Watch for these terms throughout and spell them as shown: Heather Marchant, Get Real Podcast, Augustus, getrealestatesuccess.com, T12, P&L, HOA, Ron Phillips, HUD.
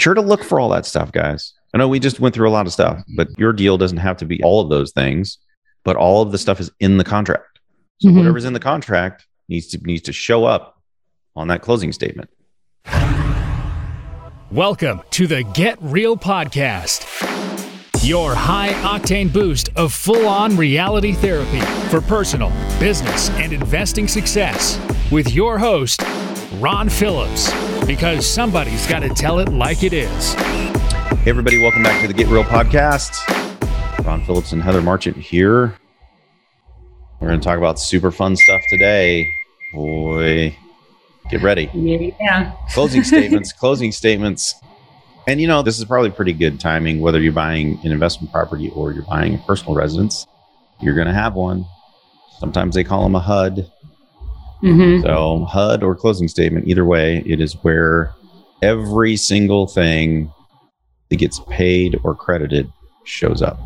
Make sure to look for all that stuff, guys. I know we just went through a lot of stuff, but your deal doesn't have to be all of those things, but all of the stuff is in the contract. So whatever's in the contract needs to show up on that closing statement. Welcome to the Get Real Podcast, your high-octane boost of full-on reality therapy for personal, business, and investing success with your host, Ron Phillips, because somebody's got to tell it like it is. Hey, everybody. Welcome back to the Get Real Podcast. Ron Phillips and Heather Marchant here. We're going to talk about super fun stuff today. Boy, get ready. Yeah. Closing statements. And, you know, this is probably pretty good timing, whether you're buying an investment property or you're buying a personal residence. You're going to have one. Sometimes they call them a HUD. So HUD or closing statement, either way, it is where every single thing that gets paid or credited shows up.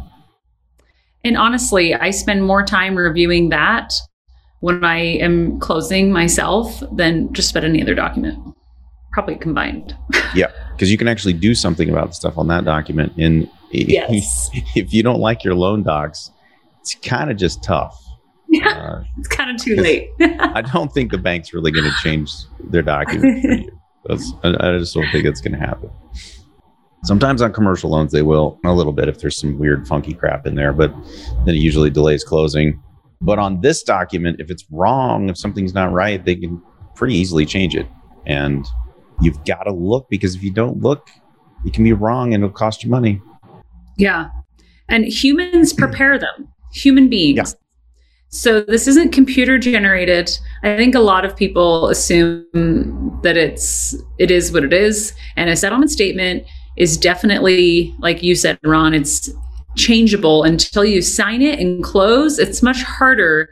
And honestly, I spend more time reviewing that when I am closing myself than just about any other document, probably combined. Yeah, because you can actually do something about the stuff on that document. And yes. If you don't like your loan docs, it's kind of just tough. Yeah, it's kind of too late. I don't think the bank's really going to change their document for you. I just don't think it's going to happen. Sometimes on commercial loans, they will a little bit if there's some weird funky crap in there, but then it usually delays closing. But on this document, if it's wrong, if something's not right, they can pretty easily change it. And you've got to look, because if you don't look, it can be wrong and it'll cost you money. Yeah. And humans prepare them, human beings. Yeah. So this isn't computer generated. I think a lot of people assume that it is what it is. And a settlement statement is definitely, like you said, Ron, it's changeable until you sign it and close. It's much harder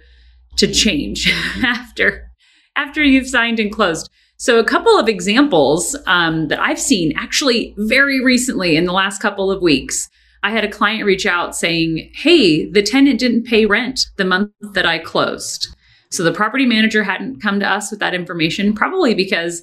to change after you've signed and closed. So a couple of examples that I've seen actually very recently in the last couple of weeks. I had a client reach out saying, hey, the tenant didn't pay rent the month that I closed. So the property manager hadn't come to us with that information, probably because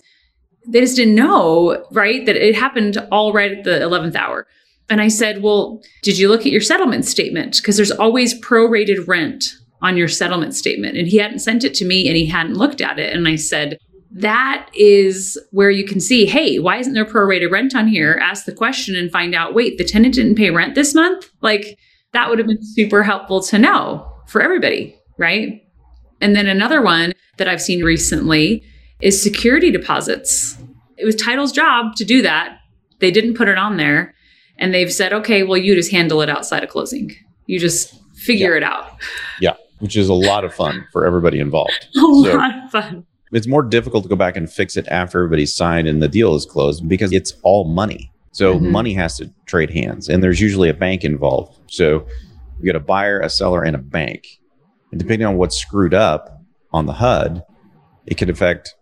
they just didn't know, right, that it happened all right at the 11th hour. And I said, well, did you look at your settlement statement? Because there's always prorated rent on your settlement statement. And he hadn't sent it to me and he hadn't looked at it. And I said, that is where you can see, hey, why isn't there prorated rent on here? Ask the question and find out, wait, the tenant didn't pay rent this month? Like, that would have been super helpful to know for everybody, right? And then another one that I've seen recently is security deposits. It was Title's job to do that. They didn't put it on there. And they've said, okay, well, you just handle it outside of closing. You just figure it out. Yeah, which is a lot of fun for everybody involved. Lot of fun. It's more difficult to go back and fix it after everybody's signed and the deal is closed, because it's all money. So money has to trade hands, and there's usually a bank involved. So you got a buyer, a seller, and a bank. And depending on what's screwed up on the HUD, it could affect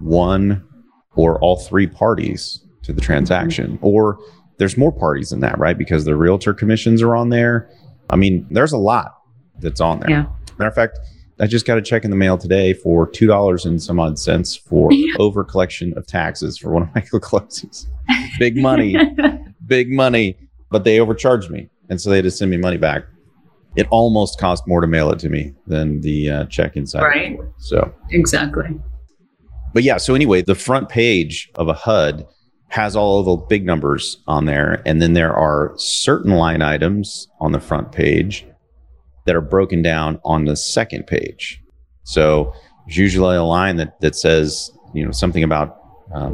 one or all three parties to the transaction. Or there's more parties than that, right? Because the realtor commissions are on there. I mean, there's a lot that's on there. Yeah. Matter of fact, I just got a check in the mail today for $2.00 for over collection of taxes for one of my closings. Big money, but they overcharged me. And so they had to send me money back. It almost cost more to mail it to me than the check inside. Right. So exactly. But yeah, so anyway, the front page of a HUD has all of the big numbers on there. And then there are certain line items on the front page that are broken down on the second page. So there's usually a line that says, you know, something about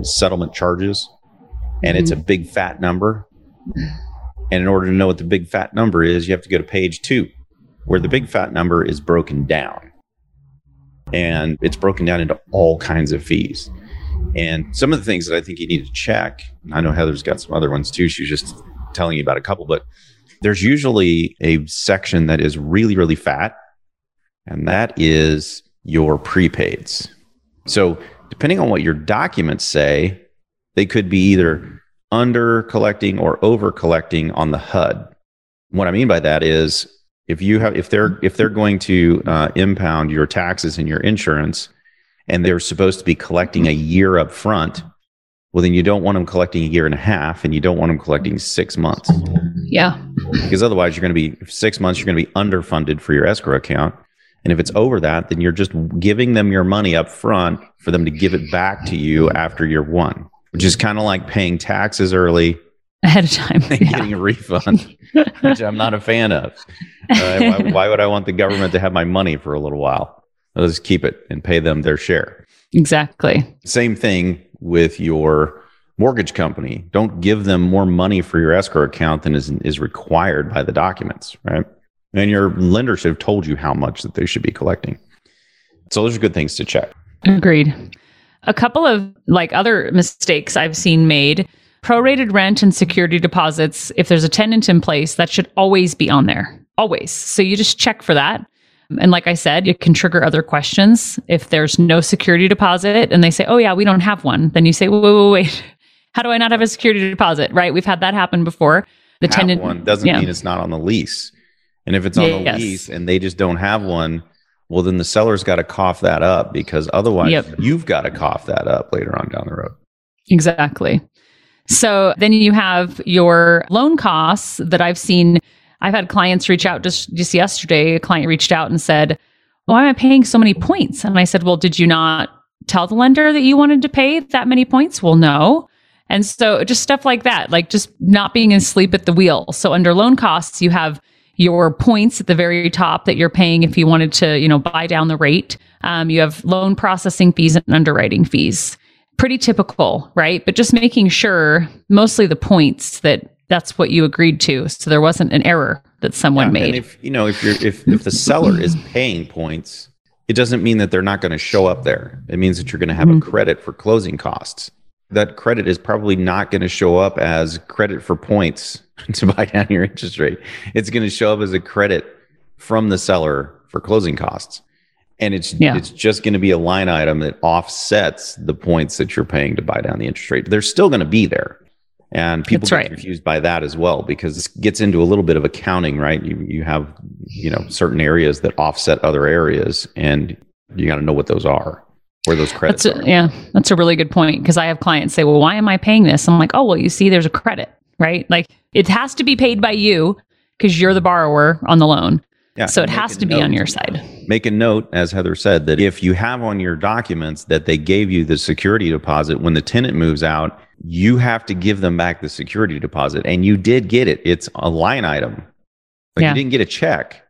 settlement charges, and it's a big fat number. And in order to know what the big fat number is, you have to go to page 2, where the big fat number is broken down. And it's broken down into all kinds of fees. And some of the things that I think you need to check, and I know Heather's got some other ones too, she was just telling you about a couple, but there's usually a section that is really, really fat, and that is your prepaids. So depending on what your documents say, they could be either under collecting or over collecting on the HUD. What I mean by that is if they're going to impound your taxes and your insurance, and they're supposed to be collecting a year up front, well, then you don't want them collecting a year and a half, and you don't want them collecting 6 months. Yeah. Because otherwise you're going to be 6 months, you're going to be underfunded for your escrow account. And if it's over that, then you're just giving them your money up front for them to give it back to you after year one, which is kind of like paying taxes early ahead of time and getting a refund, which I'm not a fan of. Why would I want the government to have my money for a little while? I'll just keep it and pay them their share. Exactly. Same thing with your mortgage company. Don't give them more money for your escrow account than is required by the documents, right? And your lender should have told you how much that they should be collecting. So those are good things to check. Agreed. A couple of other mistakes I've seen made, prorated rent and security deposits. If there's a tenant in place, that should always be on there, always. So you just check for that. And like I said, it can trigger other questions. If there's no security deposit and they say, oh yeah, we don't have one. Then you say, wait, how do I not have a security deposit? Right? We've had that happen before. The tenant one doesn't mean it's not on the lease. And if it's on the lease and they just don't have one, well, then the seller's got to cough that up, because otherwise you've got to cough that up later on down the road. Exactly. So then you have your loan costs that I've seen. I've had clients reach out just yesterday. A client reached out and said, why am I paying so many points? And I said, well, did you not tell the lender that you wanted to pay that many points? Well, no. And so just stuff like that, like just not being asleep at the wheel. So under loan costs, you have your points at the very top that you're paying if you wanted to, buy down the rate. You have loan processing fees and underwriting fees. Pretty typical, right? But just making sure, mostly the points, that's what you agreed to. So there wasn't an error that someone made. And if the seller is paying points, it doesn't mean that they're not going to show up there. It means that you're going to have a credit for closing costs. That credit is probably not going to show up as credit for points to buy down your interest rate. It's going to show up as a credit from the seller for closing costs. And it's just going to be a line item that offsets the points that you're paying to buy down the interest rate. They're still going to be there. And people get confused by that as well, because this gets into a little bit of accounting, right? You have, certain areas that offset other areas, and you got to know what those are. Where those credits are. Yeah, that's a really good point, because I have clients say, well, why am I paying this? I'm like, oh, well, you see, there's a credit, right? Like, it has to be paid by you because you're the borrower on the loan. Yeah, so it has to be on your side. Make a note, as Heather said, that if you have on your documents that they gave you the security deposit, when the tenant moves out, you have to give them back the security deposit. And you did get it. It's a line item. You didn't get a check.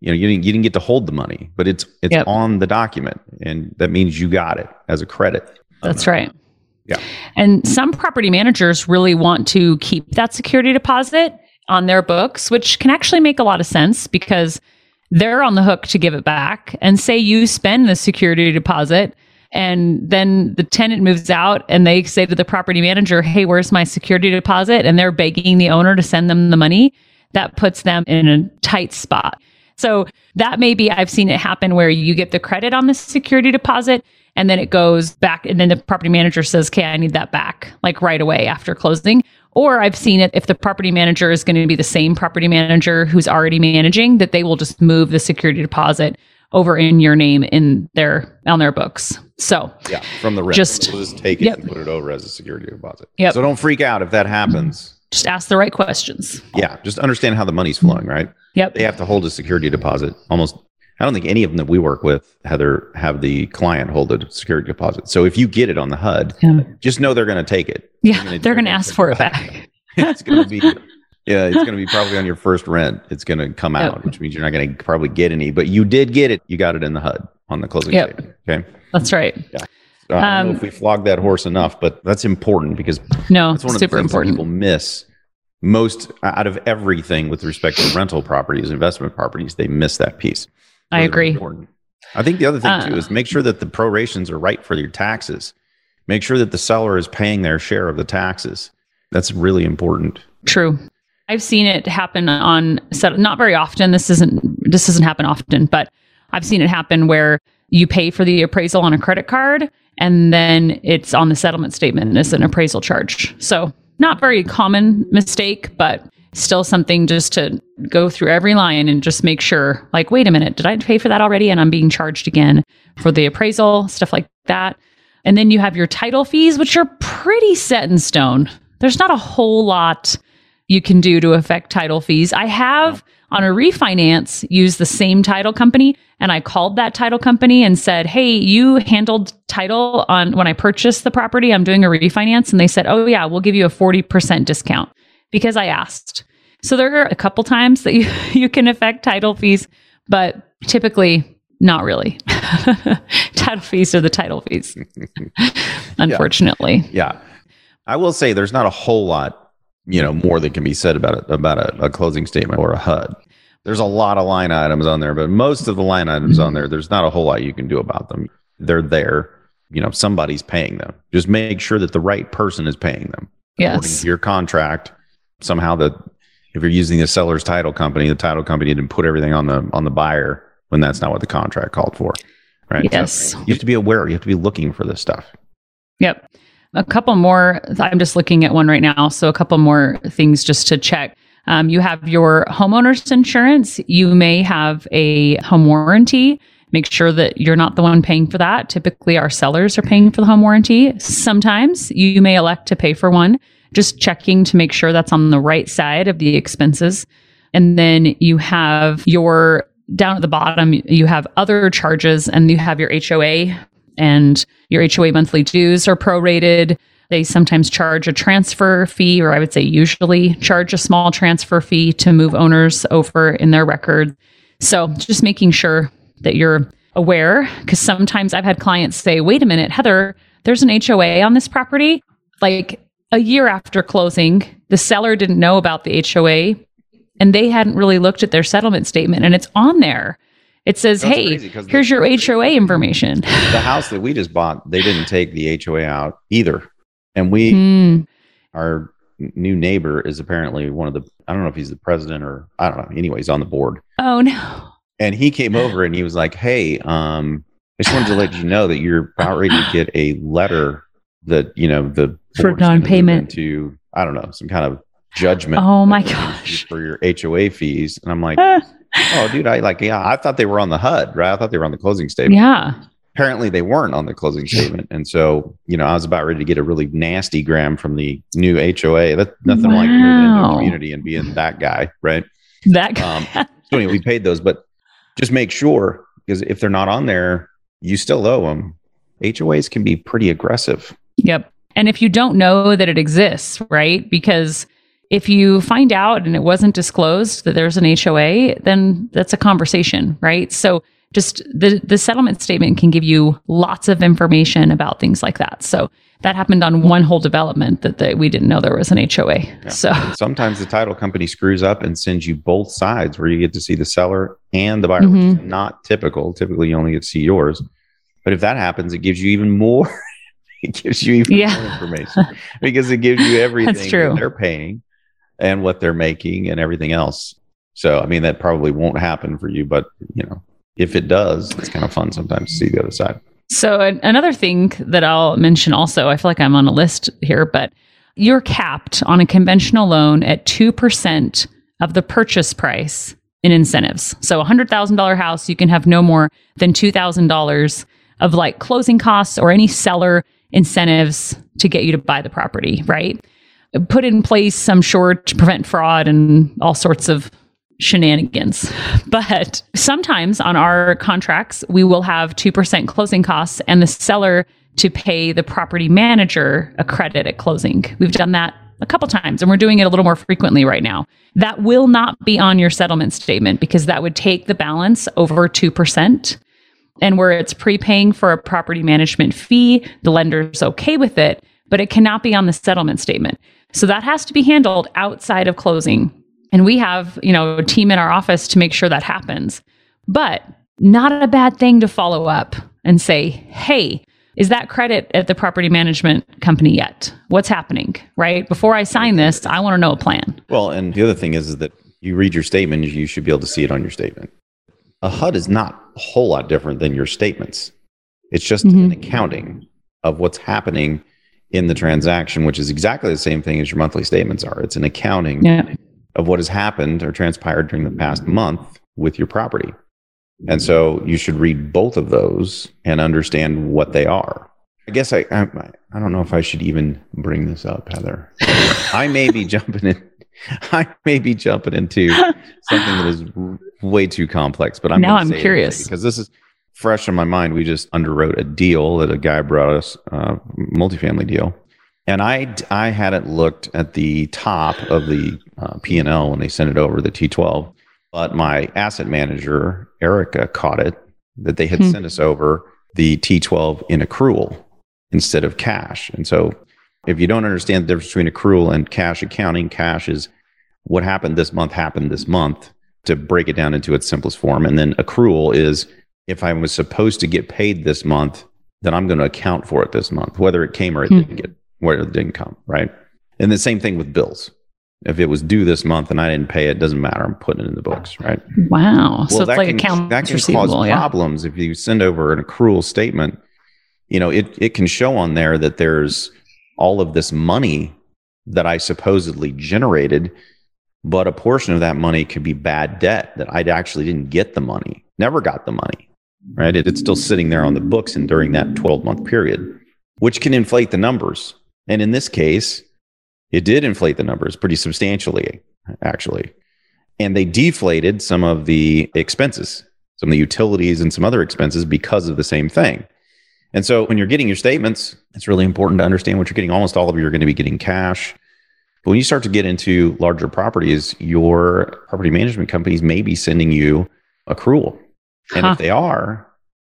You didn't get to hold the money, but it's on the document, and that means you got it as a credit. That's right. Yeah. And some property managers really want to keep that security deposit on their books, which can actually make a lot of sense, because they're on the hook to give it back. And say you spend the security deposit, and then the tenant moves out and they say to the property manager, hey, where's my security deposit? And they're begging the owner to send them the money. That puts them in a tight spot. So that may be, I've seen it happen where you get the credit on the security deposit, and then it goes back, and then the property manager says, okay, I need that back, like right away after closing. Or I've seen it if the property manager is going to be the same property manager who's already managing, that they will just move the security deposit over in your name on their books. So from the rent, just take it and put it over as a security deposit. So don't freak out if that happens. Just ask the right questions. Yeah. Just understand how the money's flowing, right? Yep. They have to hold a security deposit. I don't think any of them that we work with, Heather, have the client hold a security deposit. So if you get it on the HUD, just know they're going to take it. Yeah. They're going to ask for it back. It's going to be probably on your first rent. It's going to come out, which means you're not going to probably get any, but you did get it. You got it in the HUD on the closing statement. Okay. That's right. Yeah. So I don't know if we flogged that horse enough, but that's important, because that's one of the things that people miss. Most out of everything with respect to rental properties, investment properties, they miss that piece. I agree. Important. I think the other thing too is make sure that the prorations are right for your taxes. Make sure that the seller is paying their share of the taxes. That's really important. True. I've seen it happen not very often. This doesn't happen often, but I've seen it happen where you pay for the appraisal on a credit card, and then it's on the settlement statement as an appraisal charge. So not very common mistake, but still something just to go through every line and just make sure, like, wait a minute, did I pay for that already? And I'm being charged again for the appraisal, stuff like that. And then you have your title fees, which are pretty set in stone. There's not a whole lot you can do to affect title fees. I have, on a refinance, used the same title company, and I called that title company and said, hey, you handled title on when I purchased the property, I'm doing a refinance. And they said, oh yeah, we'll give you a 40% discount because I asked. So there are a couple times that you can affect title fees, but typically not really. Title fees are the title fees, unfortunately. Yeah. I will say there's not a whole lot, more that can be said about a closing statement or a HUD. There's a lot of line items on there, but most of the line items on there, there's not a whole lot you can do about them. They're there, somebody's paying them. Just make sure that the right person is paying them. Yes. According to your contract, somehow if you're using the seller's title company, the title company didn't put everything on the buyer when that's not what the contract called for, right? Yes. So you have to be aware. You have to be looking for this stuff. Yep. A couple more. I'm just looking at one right now. So a couple more things just to check. You have your homeowner's insurance. You may have a home warranty. Make sure that you're not the one paying for that. Typically, our sellers are paying for the home warranty. Sometimes you may elect to pay for one. Just checking to make sure that's on the right side of the expenses. And then you have your, down at the bottom, you have other charges, and you have your HOA, and your HOA monthly dues are prorated. They sometimes charge a transfer fee, or I would say usually charge a small transfer fee to move owners over in their record. So just making sure that you're aware, because sometimes I've had clients say, wait a minute, Heather, there's an HOA on this property. Like a year after closing, the seller didn't know about the HOA, and they hadn't really looked at their settlement statement, and it's on there. It says, hey, here's your HOA information. The house that we just bought, they didn't take the HOA out either. And our new neighbor is apparently one of the, I don't know if he's the president or I don't know. Anyways, on the board. Oh, no. And he came over and he was like, hey, I just wanted to let you know that you're about ready to get a letter that, the for non-payment to, I don't know, some kind of judgment. Oh my gosh. For your HOA fees. And I'm like, oh, dude, I thought they were on the HUD, right? I thought they were on the closing statement. Yeah. Apparently they weren't on the closing statement. And so, I was about ready to get a really nasty gram from the new HOA. That's nothing like moving into a community and being that guy, right? That guy. So anyway, we paid those, but just make sure, because if they're not on there, you still owe them. HOAs can be pretty aggressive. Yep. And if you don't know that it exists, right? Because if you find out and it wasn't disclosed that there's an HOA, then that's a conversation, right? So just the settlement statement can give you lots of information about things like that. So that happened on one whole development that we didn't know there was an HOA. Yeah. So sometimes the title company screws up and sends you both sides where you get to see the seller and the buyer, which is not typical. Typically, you only get to see yours. But if that happens, it gives you even more. It gives you even more information because it gives you everything that they're paying and what they're making and everything else. So, that probably won't happen for you, but if it does, it's kind of fun sometimes to see the other side. So another thing that I'll mention also, I feel like I'm on a list here, but you're capped on a conventional loan at 2% of the purchase price in incentives. So $100,000 house, you can have no more than $2,000 of closing costs or any seller incentives to get you to buy the property, right? Put in place, I'm sure, to prevent fraud and all sorts of shenanigans. But sometimes on our contracts, we will have 2% closing costs and the seller to pay the property manager a credit at closing. We've done that a couple times, and we're doing it a little more frequently right now. That will not be on your settlement statement because that would take the balance over 2%. And where it's prepaying for a property management fee, the lender's okay with it, but it cannot be on the settlement statement. So that has to be handled outside of closing. And we have, a team in our office to make sure that happens. But not a bad thing to follow up and say, hey, is that credit at the property management company yet? What's happening, right? Before I sign this, I want to know a plan. Well, and the other thing is that you read your statement, you should be able to see it on your statement. A HUD is not a whole lot different than your statements. It's just an accounting of what's happening in the transaction, which is exactly the same thing as your monthly statements are. It's an accounting of what has happened or transpired during the past month with your property. And so you should read both of those and understand what they are. I guess I don't know if I should even bring this up, Heather. I may be jumping into something that is way too complex, but I'm curious because this is fresh in my mind. We just underwrote a deal that a guy brought us, multifamily deal. And I hadn't looked at the top of the P&L when they sent it over, the T12, but my asset manager, Erica, caught it that they had sent us over the T12 in accrual instead of cash. And so if you don't understand the difference between accrual and cash accounting, cash is what happened this month to break it down into its simplest form. And then accrual is if I was supposed to get paid this month, then I'm going to account for it this month, whether it came or it didn't get, whether it didn't come, right? And the same thing with bills. If it was due this month and I didn't pay it, doesn't matter. I'm putting it in the books, right? Wow. Well, so it's like accounts receivable. That can cause problems. If you send over an accrual statement, you know, it can show on there that there's all of this money that I supposedly generated, but a portion of that money could be bad debt that I actually didn't get the money, never got the money, right? It's still sitting there on the books and during that 12-month period, which can inflate the numbers. And in this case, it did inflate the numbers pretty substantially, actually. And they deflated some of the expenses, some of the utilities and some other expenses because of the same thing. And so when you're getting your statements, it's really important to understand what you're getting. Almost all of you are going to be getting cash. But when you start to get into larger properties, your property management companies may be sending you accrual. And if they are,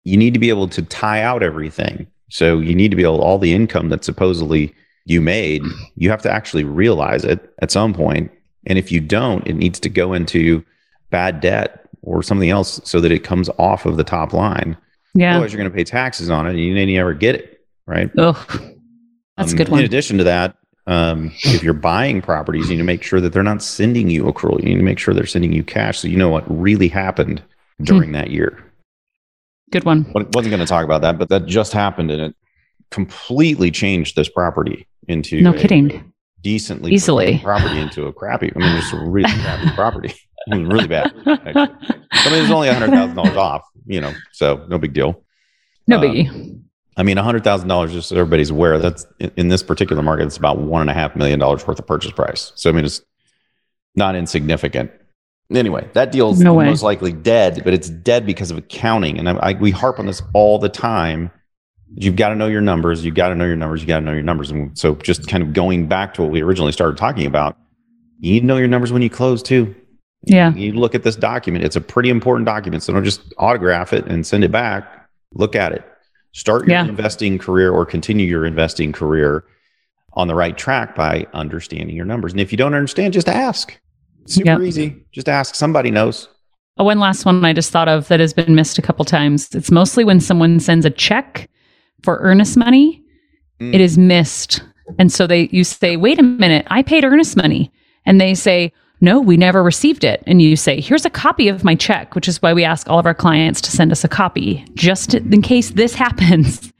you need to be able to tie out everything. So you need to be able to, all the income that supposedly you made, you have to actually realize it at some point. And if you don't, it needs to go into bad debt or something else so that it comes off of the top line. Yeah. Otherwise, you're going to pay taxes on it and you didn't ever get it, right? Oh, that's a good one. In addition to that, if you're buying properties, you need to make sure that they're not sending you accrual. You need to make sure they're sending you cash so you know what really happened during that year. Good one. I wasn't going to talk about that, but that just happened and it completely changed this property into decently easily property into a crappy. I mean, it's a really crappy property. It was really bad. Actually. I mean, it was only $100,000 off. You know, so no big deal. No biggie. I mean, $100,000, just so everybody's aware, that's in this particular market, it's about $1.5 million worth of purchase price. So, I mean, it's not insignificant. Anyway, that deal's most likely dead, but it's dead because of accounting. And we harp on this all the time. You've got to know your numbers. And so just kind of going back to what we originally started talking about, you need to know your numbers when you close too. Yeah. You look at this document. It's a pretty important document. So don't just autograph it and send it back. Look at it. Start your investing career or continue your investing career on the right track by understanding your numbers. And if you don't understand, just ask. Super easy. Just ask. Somebody knows. Oh, one last one I just thought of that has been missed a couple times. It's mostly when someone sends a check for earnest money, it is missed. And so you say, wait a minute, I paid earnest money. And they say, no, we never received it. And you say, here's a copy of my check, which is why we ask all of our clients to send us a copy just in case this happens.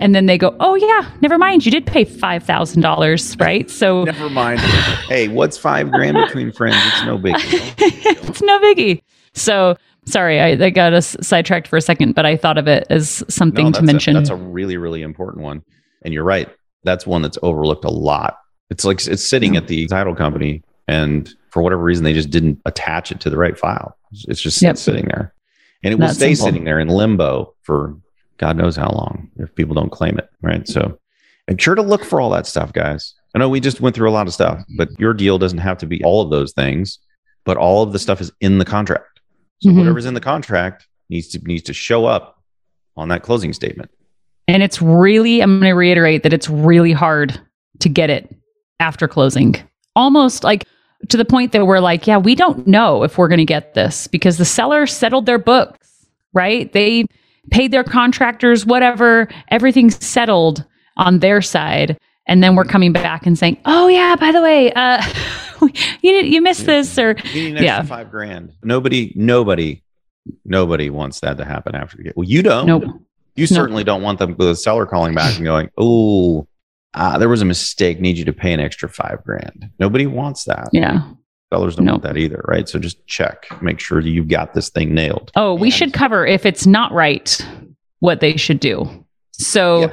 And then they go, oh yeah, never mind. You did pay $5,000, right? So never mind. Hey, what's $5,000 between friends? It's no big deal. It's no biggie. So sorry, I got us sidetracked for a second, but I thought of it as something to mention. That's a really, really important one. And you're right. That's one that's overlooked a lot. It's like, it's sitting at the title company and for whatever reason, they just didn't attach it to the right file. It's just sitting there. And it will stay sitting there in limbo for God knows how long if people don't claim it, right? So make sure to look for all that stuff, guys. I know we just went through a lot of stuff, but your deal doesn't have to be all of those things, but all of the stuff is in the contract. So whatever's in the contract needs to show up on that closing statement. And it's really, I'm going to reiterate that it's really hard to get it after closing. Almost like, to the point that we're like, yeah, we don't know if we're going to get this because the seller settled their books, right? They paid their contractors, whatever, everything's settled on their side. And then we're coming back and saying, oh yeah, by the way, you missed this or you need an extra $5,000. Nobody wants that to happen after. Well, you don't. Nope. You certainly don't want the seller calling back and going, oh, there was a mistake. Need you to pay an extra $5,000. Nobody wants that. Yeah. Sellers don't want that either, right? So just check. Make sure that you've got this thing nailed. Oh, we should cover if it's not right, what they should do. So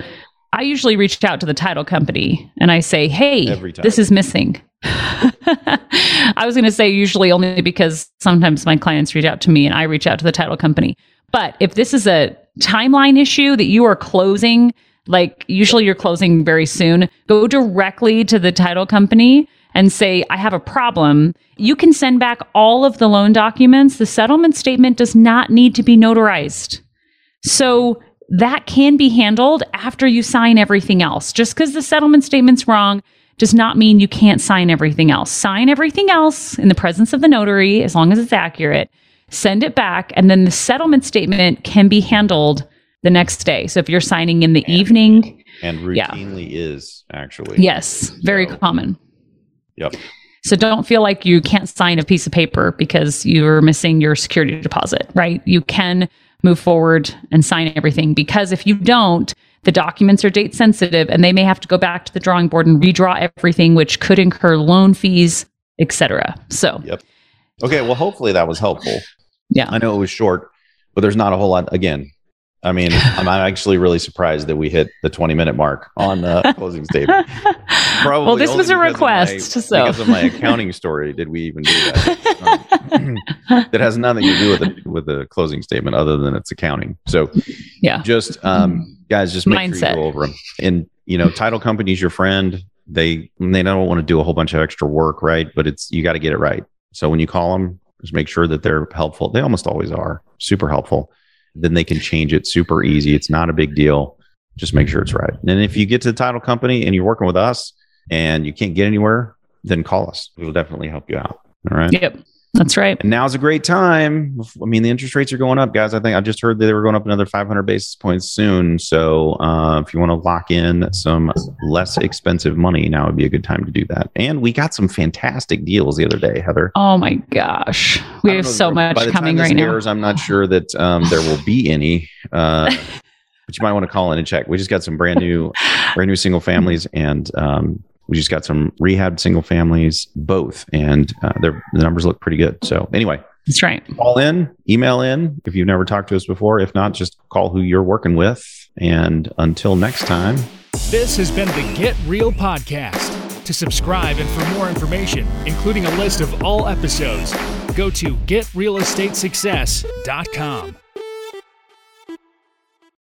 I usually reach out to the title company and I say, hey, this is missing. I was going to say usually only because sometimes my clients reach out to me and I reach out to the title company. But if this is a timeline issue that you are closing, like usually you're closing very soon, go directly to the title company and say, I have a problem. You can send back all of the loan documents. The settlement statement does not need to be notarized. So that can be handled after you sign everything else. Just because the settlement statement's wrong does not mean you can't sign everything else. Sign everything else in the presence of the notary, as long as it's accurate. Send it back, and then the settlement statement can be handled the next day. So if you're signing in the evening. And routinely is, actually. Yes, very common. Yep. So don't feel like you can't sign a piece of paper because you're missing your security deposit, right? You can move forward and sign everything, because if you don't, the documents are date sensitive and they may have to go back to the drawing board and redraw everything, which could incur loan fees, etc. So, yep. Okay. Well, hopefully that was helpful. Yeah. I know it was short, but there's not a whole lot. Again, I mean, I'm actually really surprised that we hit the 20-minute mark on the closing statement. Probably well, this was a request. Because of my accounting story, did we even do that? That has nothing to do with the closing statement other than it's accounting. So yeah, just guys, just make mindset. Sure you go over them. And you know, title company's your friend. They don't want to do a whole bunch of extra work, right? But it's you got to get it right. So when you call them, just make sure that they're helpful. They almost always are super helpful. Then they can change it super easy. It's not a big deal. Just make sure it's right. And if you get to the title company and you're working with us and you can't get anywhere, then call us. We'll definitely help you out. All right. Yep. That's right. And now's a great time. I mean, the interest rates are going up, guys. I think I just heard that they were going up another 500 basis points soon. So if you want to lock in some less expensive money, now would be a good time to do that. And we got some fantastic deals the other day, Heather. Oh my gosh. We have so much coming right now. I'm not sure that there will be any, but you might want to call in and check. We just got some brand new single families and, we just got some rehab single families, both, and the numbers look pretty good. So anyway, that's right. Call in, email in if you've never talked to us before. If not, just call who you're working with. And until next time. This has been the Get Real Podcast. To subscribe and for more information, including a list of all episodes, go to getrealestatesuccess.com.